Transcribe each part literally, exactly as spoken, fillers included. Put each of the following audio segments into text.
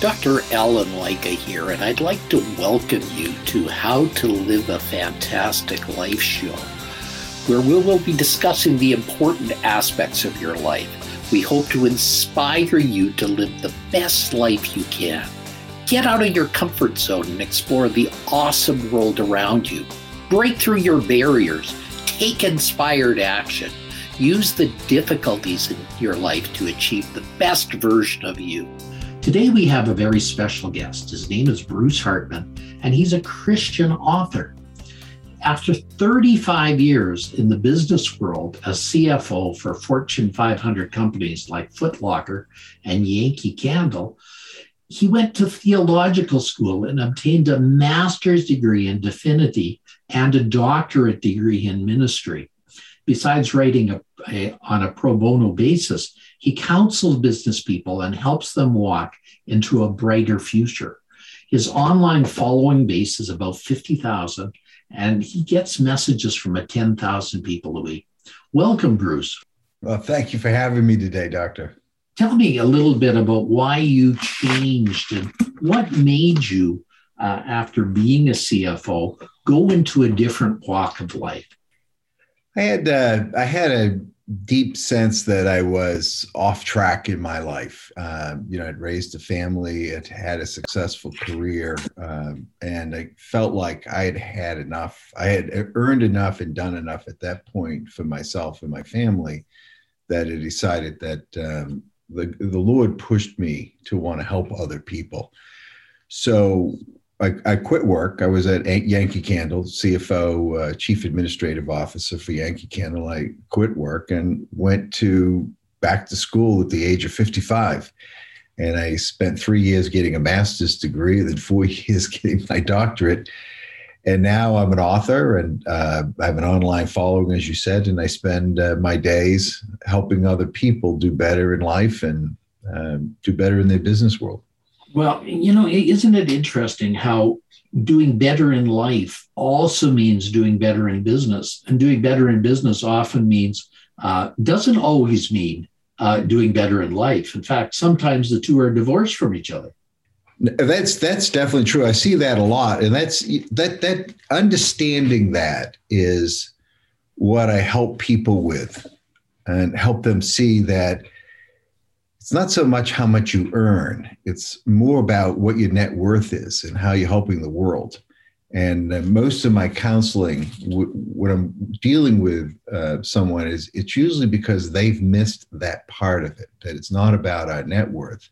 Doctor Alan Lycka here, and I'd like to welcome you to How to Live a Fantastic Life Show, where we will be discussing the important aspects of your life. We hope to inspire you to live the best life you can. Get out of your comfort zone and explore the awesome world around you. Break through your barriers. Take inspired action. Use the difficulties in your life to achieve the best version of you. Today we have a very special guest. His name is Bruce Hartman, and he's a Christian author. After thirty-five years in the business world as C F O for Fortune five hundred companies like Footlocker and Yankee Candle, he went to theological school and obtained a master's degree in divinity and a doctorate degree in ministry. Besides writing a, a, on a pro bono basis, he counsels business people and helps them walk into a brighter future. His online following base is about fifty thousand, and he gets messages from ten thousand people a week. Welcome, Bruce. Well, thank you for having me today, Doctor. Tell me a little bit about why you changed and what made you, uh, after being a C F O, go into a different walk of life. I had uh, I had a deep sense that I was off track in my life. Uh, you know, I'd raised a family, I'd had a successful career, um, and I felt like I had had enough. I had earned enough and done enough at that point for myself and my family that I decided that um, the the Lord pushed me to want to help other people. So I, I quit work. I was at Yankee Candle, C F O, uh, Chief Administrative Officer for Yankee Candle. I quit work and went to back to school at the age of fifty-five. And I spent three years getting a master's degree, then four years getting my doctorate. And now I'm an author and uh, I have an online following, as you said, and I spend uh, my days helping other people do better in life and um, do better in their business world. Well, you know, isn't it interesting how doing better in life also means doing better in business? And doing better in business often means, uh, doesn't always mean uh, doing better in life. In fact, sometimes the two are divorced from each other. That's that's definitely true. I see that a lot. And that's that that understanding that is what I help people with and help them see that it's not so much how much you earn. It's more about what your net worth is and how you're helping the world. And uh, most of my counseling, w- what I'm dealing with uh, someone is it's usually because they've missed that part of it, that it's not about our net worth.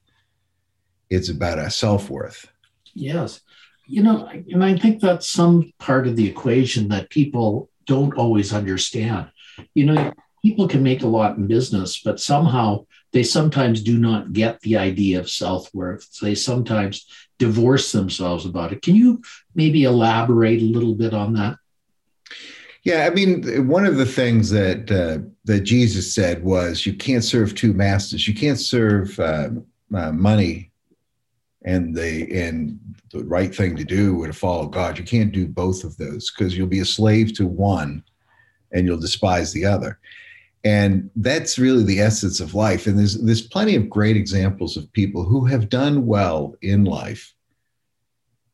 It's about our self-worth. Yes. You know, and I think that's some part of the equation that people don't always understand. You know, people can make a lot in business, but somehow they sometimes do not get the idea of self-worth. They sometimes divorce themselves about it. Can you maybe elaborate a little bit on that? Yeah, I mean, one of the things that uh, that Jesus said was you can't serve two masters. You can't serve uh, uh, money and the, and the right thing to do or to follow God. You can't do both of those because you'll be a slave to one and you'll despise the other. And that's really the essence of life. And there's there's plenty of great examples of people who have done well in life,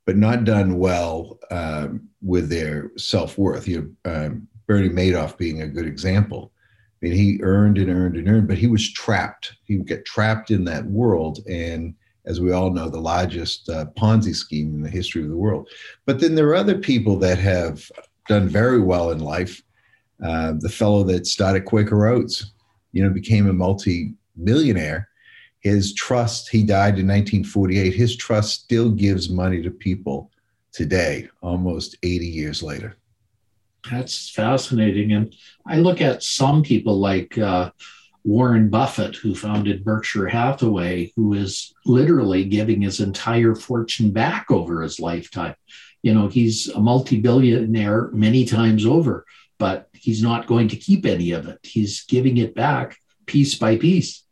but not done well um, with their self-worth. You know, um, Bernie Madoff being a good example. I mean, he earned and earned and earned, but he was trapped. He would get trapped in that world. And as we all know, the largest uh, Ponzi scheme in the history of the world. But then there are other people that have done very well in life. Uh, the fellow that started Quaker Oats, you know, became a multi-millionaire. His trust, he died in nineteen forty-eight. His trust still gives money to people today, almost eighty years later. That's fascinating. And I look at some people like uh, Warren Buffett, who founded Berkshire Hathaway, who is literally giving his entire fortune back over his lifetime. You know, he's a multi-billionaire many times over, but he's not going to keep any of it. He's giving it back piece by piece.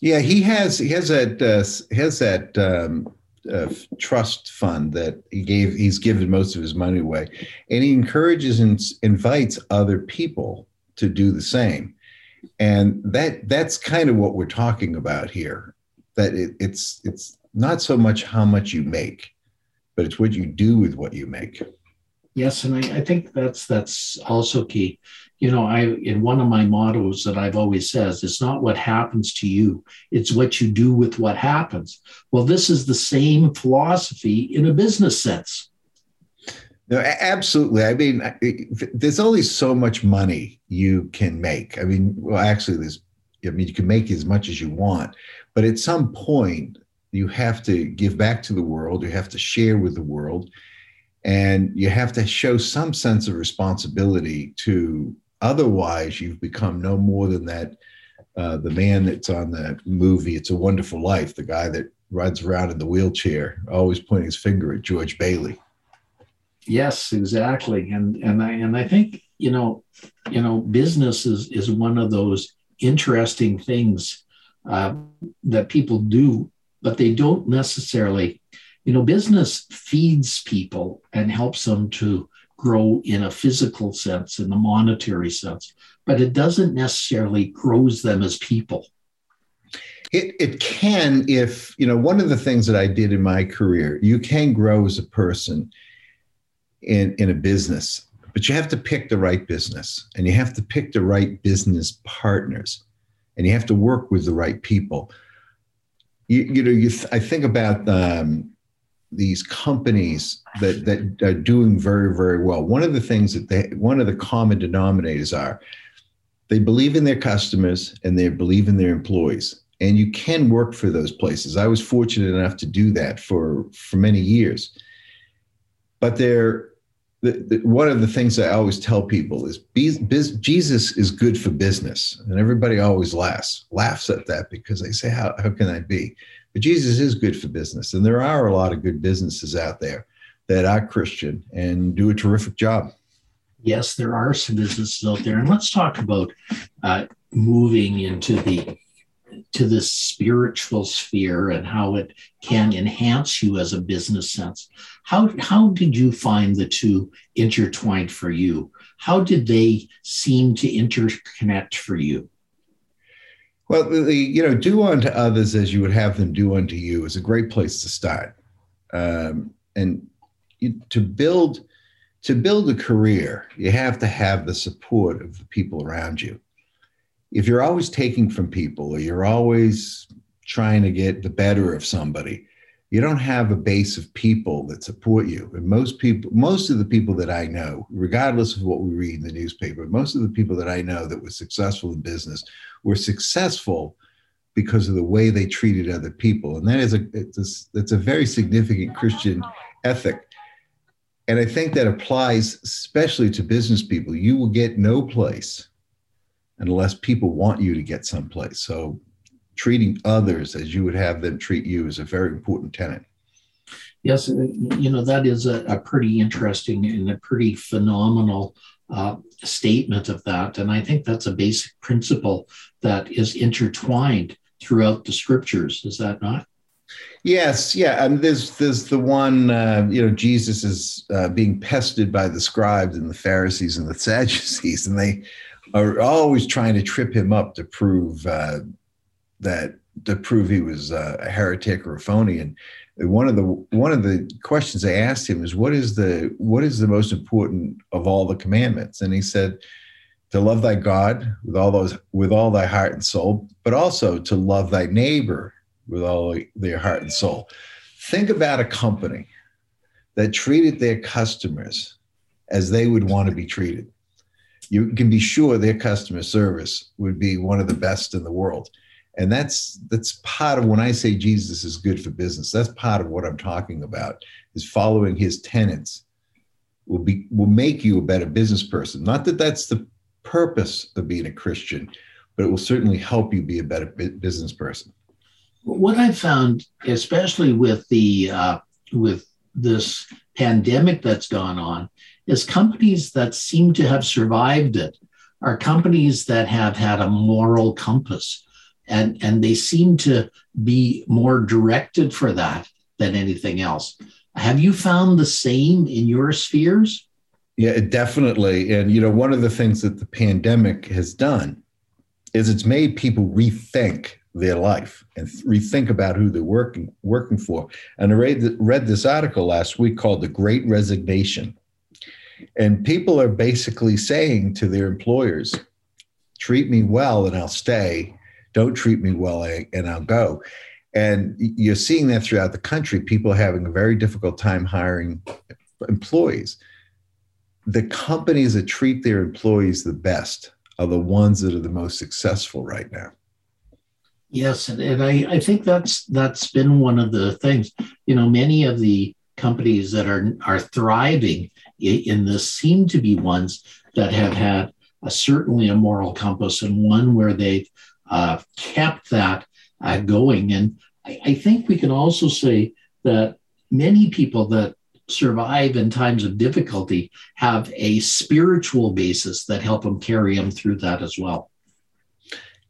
Yeah, he has he has that uh, has that um, uh, trust fund that he gave. He's given most of his money away, and he encourages and invites other people to do the same. And that that's kind of what we're talking about here, that it, it's it's not so much how much you make, but it's what you do with what you make. Yes, and I, I think that's that's also key. You know, I in one of my mottos that I've always says, it's not what happens to you, it's what you do with what happens. Well, this is the same philosophy in a business sense. No, absolutely. I mean, there's only so much money you can make. I mean, well, actually, there's. I mean, you can make as much as you want, but at some point, you have to give back to the world. You have to share with the world. And you have to show some sense of responsibility to, otherwise you've become no more than that, uh, the man that's on the movie, It's a Wonderful Life, the guy that rides around in the wheelchair, always pointing his finger at George Bailey. Yes, exactly. And, and I, and I think, you know, you know, business is, is one of those interesting things uh, that people do, but they don't necessarily. You know, business feeds people and helps them to grow in a physical sense, in the monetary sense, but it doesn't necessarily grows them as people. It it can, if, you know, one of the things that I did in my career, you can grow as a person in, in a business, but you have to pick the right business, and you have to pick the right business partners, and you have to work with the right people. You, you know, you th- I think about um these companies that, that are doing very, very well. One of the things that they, one of the common denominators are, they believe in their customers and they believe in their employees. And you can work for those places. I was fortunate enough to do that for, for many years. But they're, the, the, one of the things I always tell people is be, biz, Jesus is good for business. And everybody always laughs, laughs at that because they say, how, how can I be? But Jesus is good for business. And there are a lot of good businesses out there that are Christian and do a terrific job. Yes, there are some businesses out there. And let's talk about uh, moving into the to the spiritual sphere and how it can enhance you as a business sense. How, how did you find the two intertwined for you? How did they seem to interconnect for you? Well, the, you know, do unto others as you would have them do unto you is a great place to start. Um, and you, to build to build a career, you have to have the support of the people around you. If you're always taking from people, or you're always trying to get the better of somebody, you don't have a base of people that support you. And most people, most of the people that I know, regardless of what we read in the newspaper, most of the people that I know that were successful in business were successful because of the way they treated other people. And that is a, it's a, it's a very significant Christian ethic. And I think that applies especially to business people. You will get no place unless people want you to get someplace. So treating others as you would have them treat you is a very important tenet. Yes, you know, that is a, a pretty interesting and a pretty phenomenal uh, statement of that. And I think that's a basic principle that is intertwined throughout the scriptures. Is that not? Yes. Yeah. And there's, there's the one, uh, you know, Jesus is uh, being pestered by the scribes and the Pharisees and the Sadducees, and they are always trying to trip him up to prove uh that to prove he was a heretic or a phony. And one of the one of the questions they asked him is, what is the what is the most important of all the commandments? And he said, to love thy God with all those with all thy heart and soul, but also to love thy neighbor with all their heart and soul. Think about a company that treated their customers as they would want to be treated. You can be sure their customer service would be one of the best in the world. And that's that's part of when I say Jesus is good for business. That's part of what I'm talking about, is following his tenets will be will make you a better business person. Not that that's the purpose of being a Christian, but it will certainly help you be a better business person. What I found, especially with the uh, with this pandemic that's gone on, is companies that seem to have survived it are companies that have had a moral compass. And, and they seem to be more directed for that than anything else. Have you found the same in your spheres? Yeah, definitely. And, you know, one of the things that the pandemic has done is it's made people rethink their life and rethink about who they're working working for. And I read, read this article last week called The Great Resignation. And people are basically saying to their employers, treat me well and I'll stay. Don't treat me well and I'll go. And you're seeing that throughout the country. People are having a very difficult time hiring employees. The companies that treat their employees the best are the ones that are the most successful right now. Yes, and, and I, I think that's that's been one of the things. You know, many of the companies that are are thriving in this seem to be ones that have had a, certainly a moral compass, and one where they've uh, kept that uh, going. And I, I think we can also say that many people that survive in times of difficulty have a spiritual basis that help them carry them through that as well.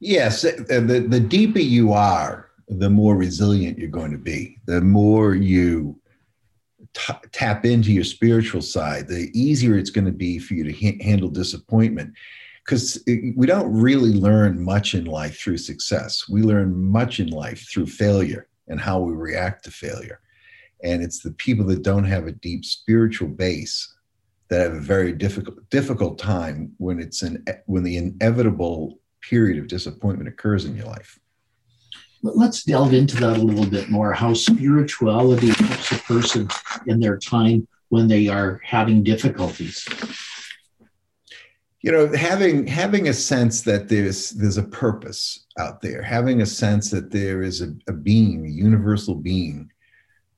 Yes, the, the deeper you are, the more resilient you're going to be. The more you t- tap into your spiritual side, the easier it's going to be for you to ha- handle disappointment. Because we don't really learn much in life through success. We learn much in life through failure and how we react to failure. And it's the people that don't have a deep spiritual base that have a very difficult difficult time when it's an when the inevitable period of disappointment occurs in your life. Let's delve into that a little bit more, how spirituality helps a person in their time when they are having difficulties. You know, having having a sense that there's there's a purpose out there, having a sense that there is a, a being, a universal being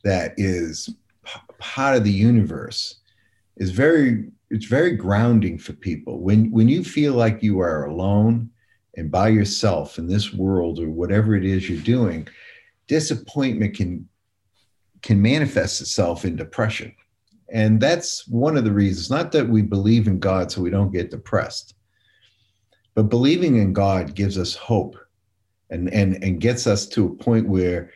that is p- part of the universe is very, it's very grounding for people. When, when you feel like you are alone and by yourself in this world or whatever it is you're doing, disappointment can, can manifest itself in depression. And that's one of the reasons, not that we believe in God so we don't get depressed, but believing in God gives us hope and, and, and gets us to a point where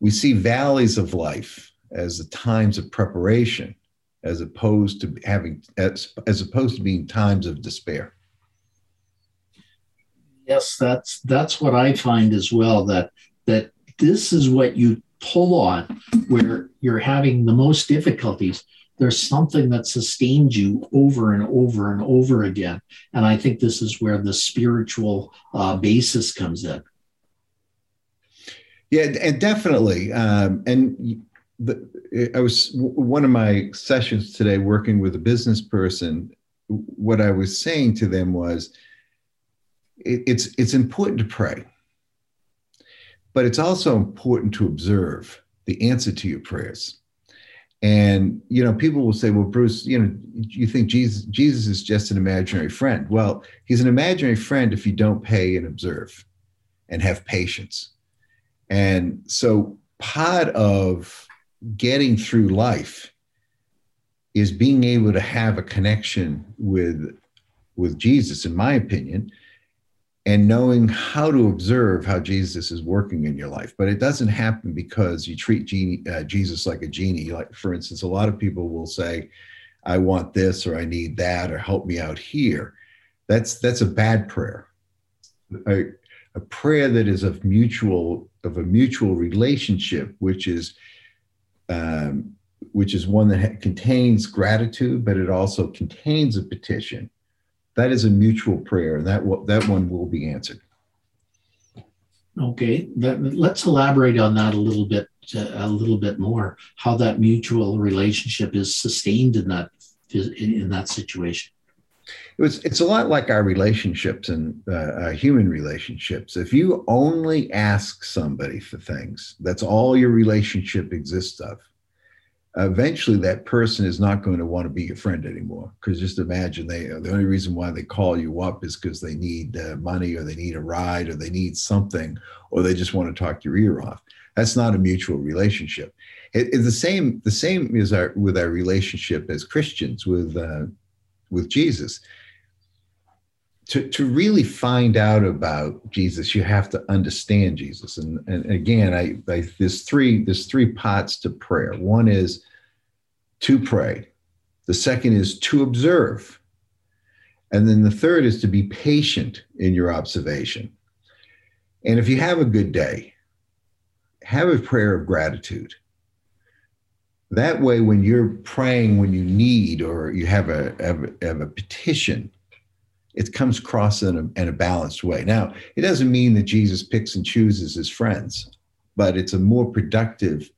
we see valleys of life as the times of preparation, as opposed to having, as, as opposed to being times of despair. Yes, that's that's what I find as well. That that this is what you pull on where you're having the most difficulties. There's something that sustains you over and over and over again, and I think this is where the spiritual uh, basis comes in. Yeah, and definitely. Um, and the, I was one of my sessions today working with a business person. What I was saying to them was, it, it's it's important to pray, but it's also important to observe the answer to your prayers. And you know, people will say, "Well, Bruce, you know, you think Jesus Jesus is just an imaginary friend?" Well, he's an imaginary friend if you don't pay and observe, and have patience. And so part of getting through life is being able to have a connection with, with Jesus, in my opinion, and knowing how to observe how Jesus is working in your life. But it doesn't happen because you treat genie, uh, Jesus like a genie. Like, for instance, a lot of people will say, I want this, or I need that, or help me out here. That's, that's a bad prayer. I, A prayer that is of mutual, of a mutual relationship, which is, um, which is one that ha- contains gratitude, but it also contains a petition. That is a mutual prayer, and that w- that one will be answered. Okay, that, let's elaborate on that a little bit, uh, a little bit more. How that mutual relationship is sustained in that in, in that situation. It was, it's a lot like our relationships and uh, our human relationships. If you only ask somebody for things, that's all your relationship exists of. Eventually, that person is not going to want to be your friend anymore. Because just imagine, they the only reason why they call you up is because they need uh, money, or they need a ride, or they need something, or they just want to talk your ear off. That's not a mutual relationship. It, it's the same. The same is our with our relationship as Christians with. Uh, with Jesus. To, to really find out about Jesus, you have to understand Jesus. And, and again, I, I there's three there's three parts to prayer. One is to pray. The second is to observe. And then the third is to be patient in your observation. And if you have a good day, have a prayer of gratitude. That way, when you're praying, when you need, or you have a, have a, have a petition, it comes across in a, in a balanced way. Now, it doesn't mean that Jesus picks and chooses his friends, but it's a more productive,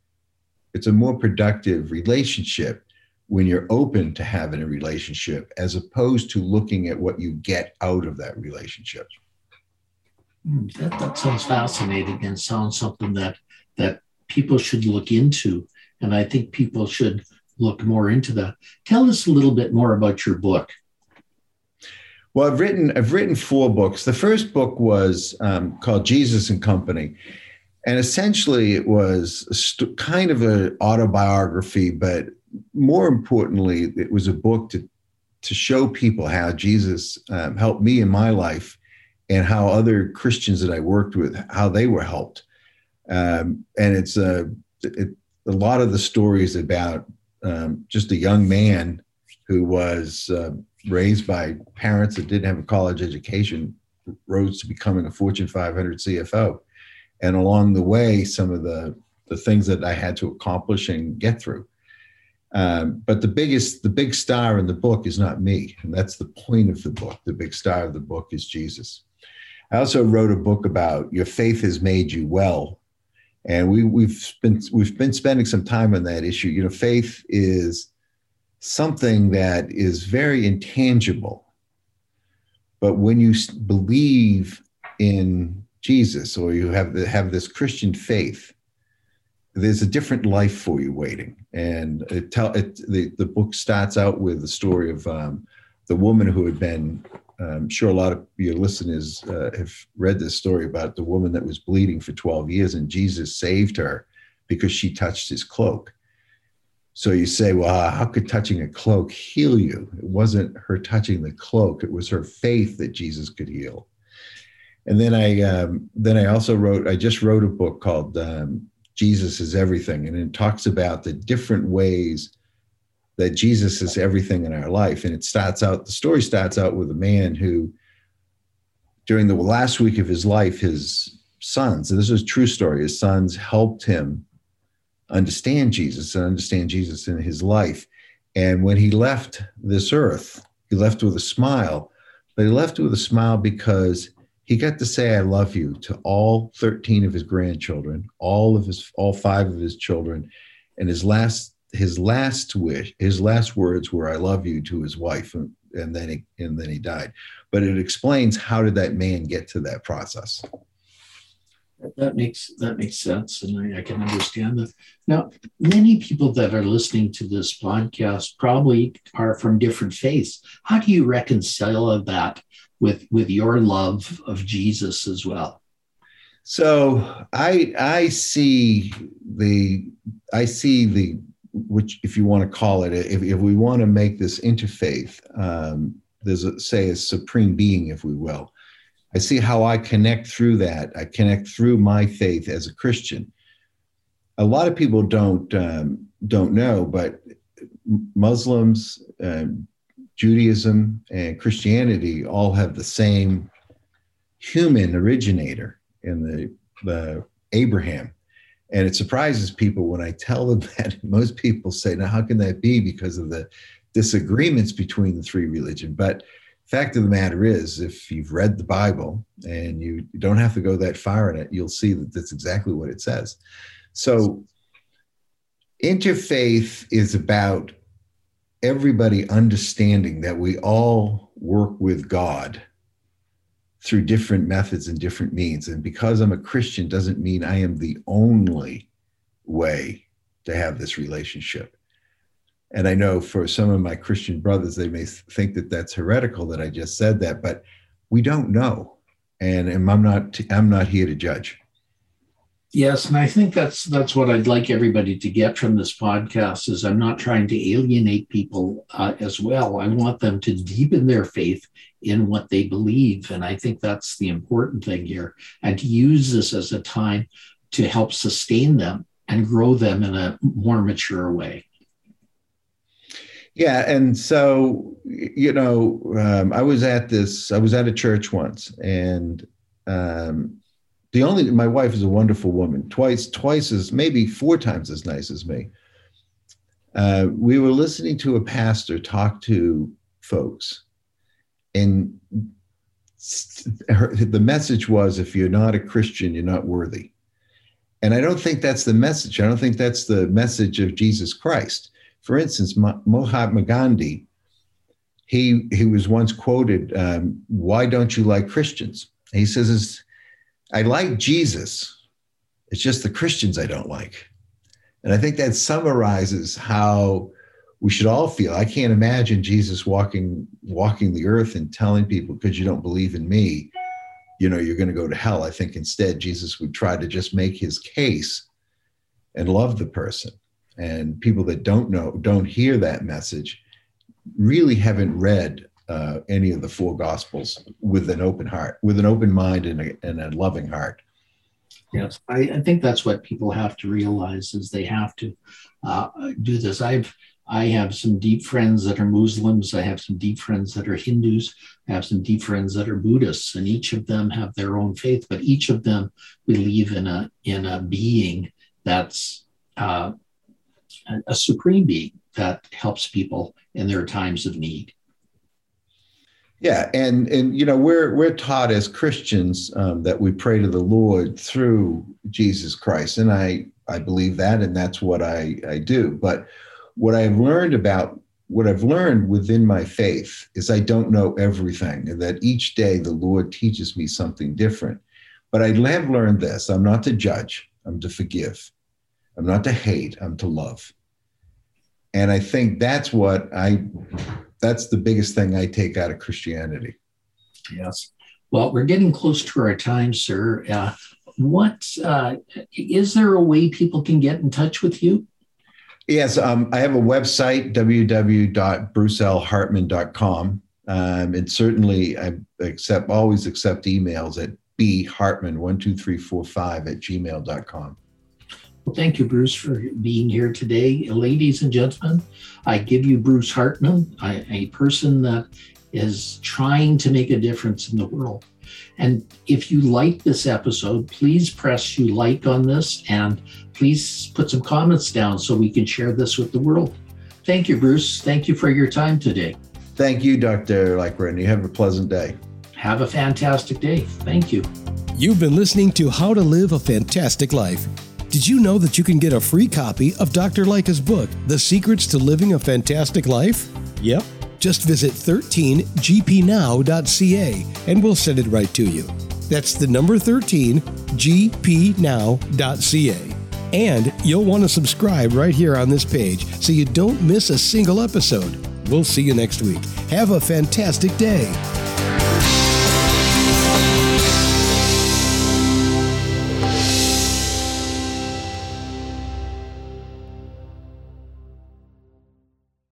it's a more productive relationship when you're open to having a relationship, as opposed to looking at what you get out of that relationship. Mm, that, that sounds fascinating, and sounds something that that people should look into. And I think people should look more into that. Tell us a little bit more about your book. Well, I've written I've written four books. The first book was um, called Jesus and Company. And essentially, it was st- kind of an autobiography, but more importantly, it was a book to, to show people how Jesus um, helped me in my life, and how other Christians that I worked with, how they were helped. Um, and it's a, it, a lot of the stories about um, just a young man who was uh, raised by parents that didn't have a college education, rose to becoming a Fortune five hundred C F O. And along the way, some of the, the things that I had to accomplish and get through. Um, but the biggest, the big star in the book is not me. And that's the point of the book. The big star of the book is Jesus. I also wrote a book about your faith has made you well. And we, we've been, we've been spending some time on that issue. You know, faith is something that is very intangible, but when you believe in Jesus, or you have the, have this Christian faith, there's a different life for you waiting. And it tell, it, the, the book starts out with the story of um, the woman who had been, I'm sure a lot of your listeners uh, have read this story about the woman that was bleeding for twelve years, and Jesus saved her because she touched his cloak. So you say, well, how could touching a cloak heal you? It wasn't her touching the cloak. It was her faith that Jesus could heal. And then I, um, then I also wrote, I just wrote a book called, um, Jesus is Everything. And it talks about the different ways that Jesus is everything in our life. And it starts out, the story starts out with a man who, during the last week of his life, his sons, and this is a true story, his sons helped him understand Jesus and understand Jesus in his life. And when he left this earth, he left with a smile, but he left with a smile because he got to say, I love you to all thirteen of his grandchildren, all of his, all five of his children. And his last, his last wish, his last words were, I love you to his wife. And, and then he, and then he died, but it explains how did that man get to that process? That makes, that makes sense. And I, I can understand that. Now, many people that are listening to this podcast probably are from different faiths. How do you reconcile that with with your love of Jesus as well? So I I see the I see the which if you want to call it if, if we want to make this interfaith, um, there's a, say a supreme being, if we will. I see how I connect through that. I connect through my faith as a Christian. A lot of people don't um, don't know, but Muslims, Um, Judaism and Christianity all have the same human originator in the, the Abraham. And it surprises people when I tell them that. Most people say, now, how can that be, because of the disagreements between the three religions? But fact of the matter is, if you've read the Bible, and you don't have to go that far in it, you'll see that that's exactly what it says. So interfaith is about everybody understanding that we all work with God through different methods and different means. And because I'm a Christian doesn't mean I am the only way to have this relationship. And I know for some of my Christian brothers, they may think that that's heretical that I just said that, but we don't know. And I'm not, I'm not here to judge. Yes, and I think that's that's what I'd like everybody to get from this podcast is I'm not trying to alienate people uh, as well. I want them to deepen their faith in what they believe, and I think that's the important thing here, and to use this as a time to help sustain them and grow them in a more mature way. Yeah. And so, you know, um, I was at this, I was at a church once, and um, the only, my wife is a wonderful woman, twice, twice as, maybe four times as nice as me. Uh, we were listening to a pastor talk to folks, and her, the message was, if you're not a Christian, you're not worthy. And I don't think that's the message. I don't think that's the message of Jesus Christ. For instance, Mahatma Gandhi, he, he was once quoted, um, why don't you like Christians? And he says, I like Jesus. It's just the Christians I don't like. And I think that summarizes how we should all feel. I can't imagine Jesus walking walking the earth and telling people, because you don't believe in me, you know, you're going to go to hell. I think instead Jesus would try to just make his case and love the person. And people that don't know, don't hear that message, really haven't read uh, any of the four Gospels with an open heart, with an open mind and a, and a loving heart. Yes, I, I think that's what people have to realize, is they have to uh, do this. I've, I have some deep friends that are Muslims. I have some deep friends that are Hindus. I have some deep friends that are Buddhists, and each of them have their own faith, but each of them believe in a, in a being that's uh, a supreme being that helps people in their times of need. Yeah. And, and, you know, we're, we're taught as Christians um, that we pray to the Lord through Jesus Christ. And I, I believe that, and that's what I, I do. But what I've learned about what I've learned within my faith is I don't know everything, and that each day the Lord teaches me something different. But I have learned this. I'm not to judge. I'm to forgive. I'm not to hate. I'm to love. And I think that's what I, that's the biggest thing I take out of Christianity. Yes. Well, we're getting close to our time, sir. Uh, what, uh, is there a way people can get in touch with you? Yes. Um, I have a website, w w w dot bruce l hartman dot com. Um, and certainly I accept, always accept emails at b hartman one two three four five at gmail dot com. Well, thank you, Bruce, for being here today. Ladies and gentlemen, I give you Bruce Hartman, a, a person that is trying to make a difference in the world. And if you like this episode, please press you like on this, and please put some comments down so we can share this with the world. Thank you, Bruce. Thank you for your time today. Thank you, Doctor Lycka, and you have a pleasant day. Have a fantastic day. Thank you. You've been listening to How to Live a Fantastic Life. Did you know that you can get a free copy of Doctor Lycka's book, The Secrets to Living a Fantastic Life? Yep. Just visit thirteen g p now dot c a and we'll send it right to you. That's the number thirteen g p now dot c a. And you'll want to subscribe right here on this page so you don't miss a single episode. We'll see you next week. Have a fantastic day.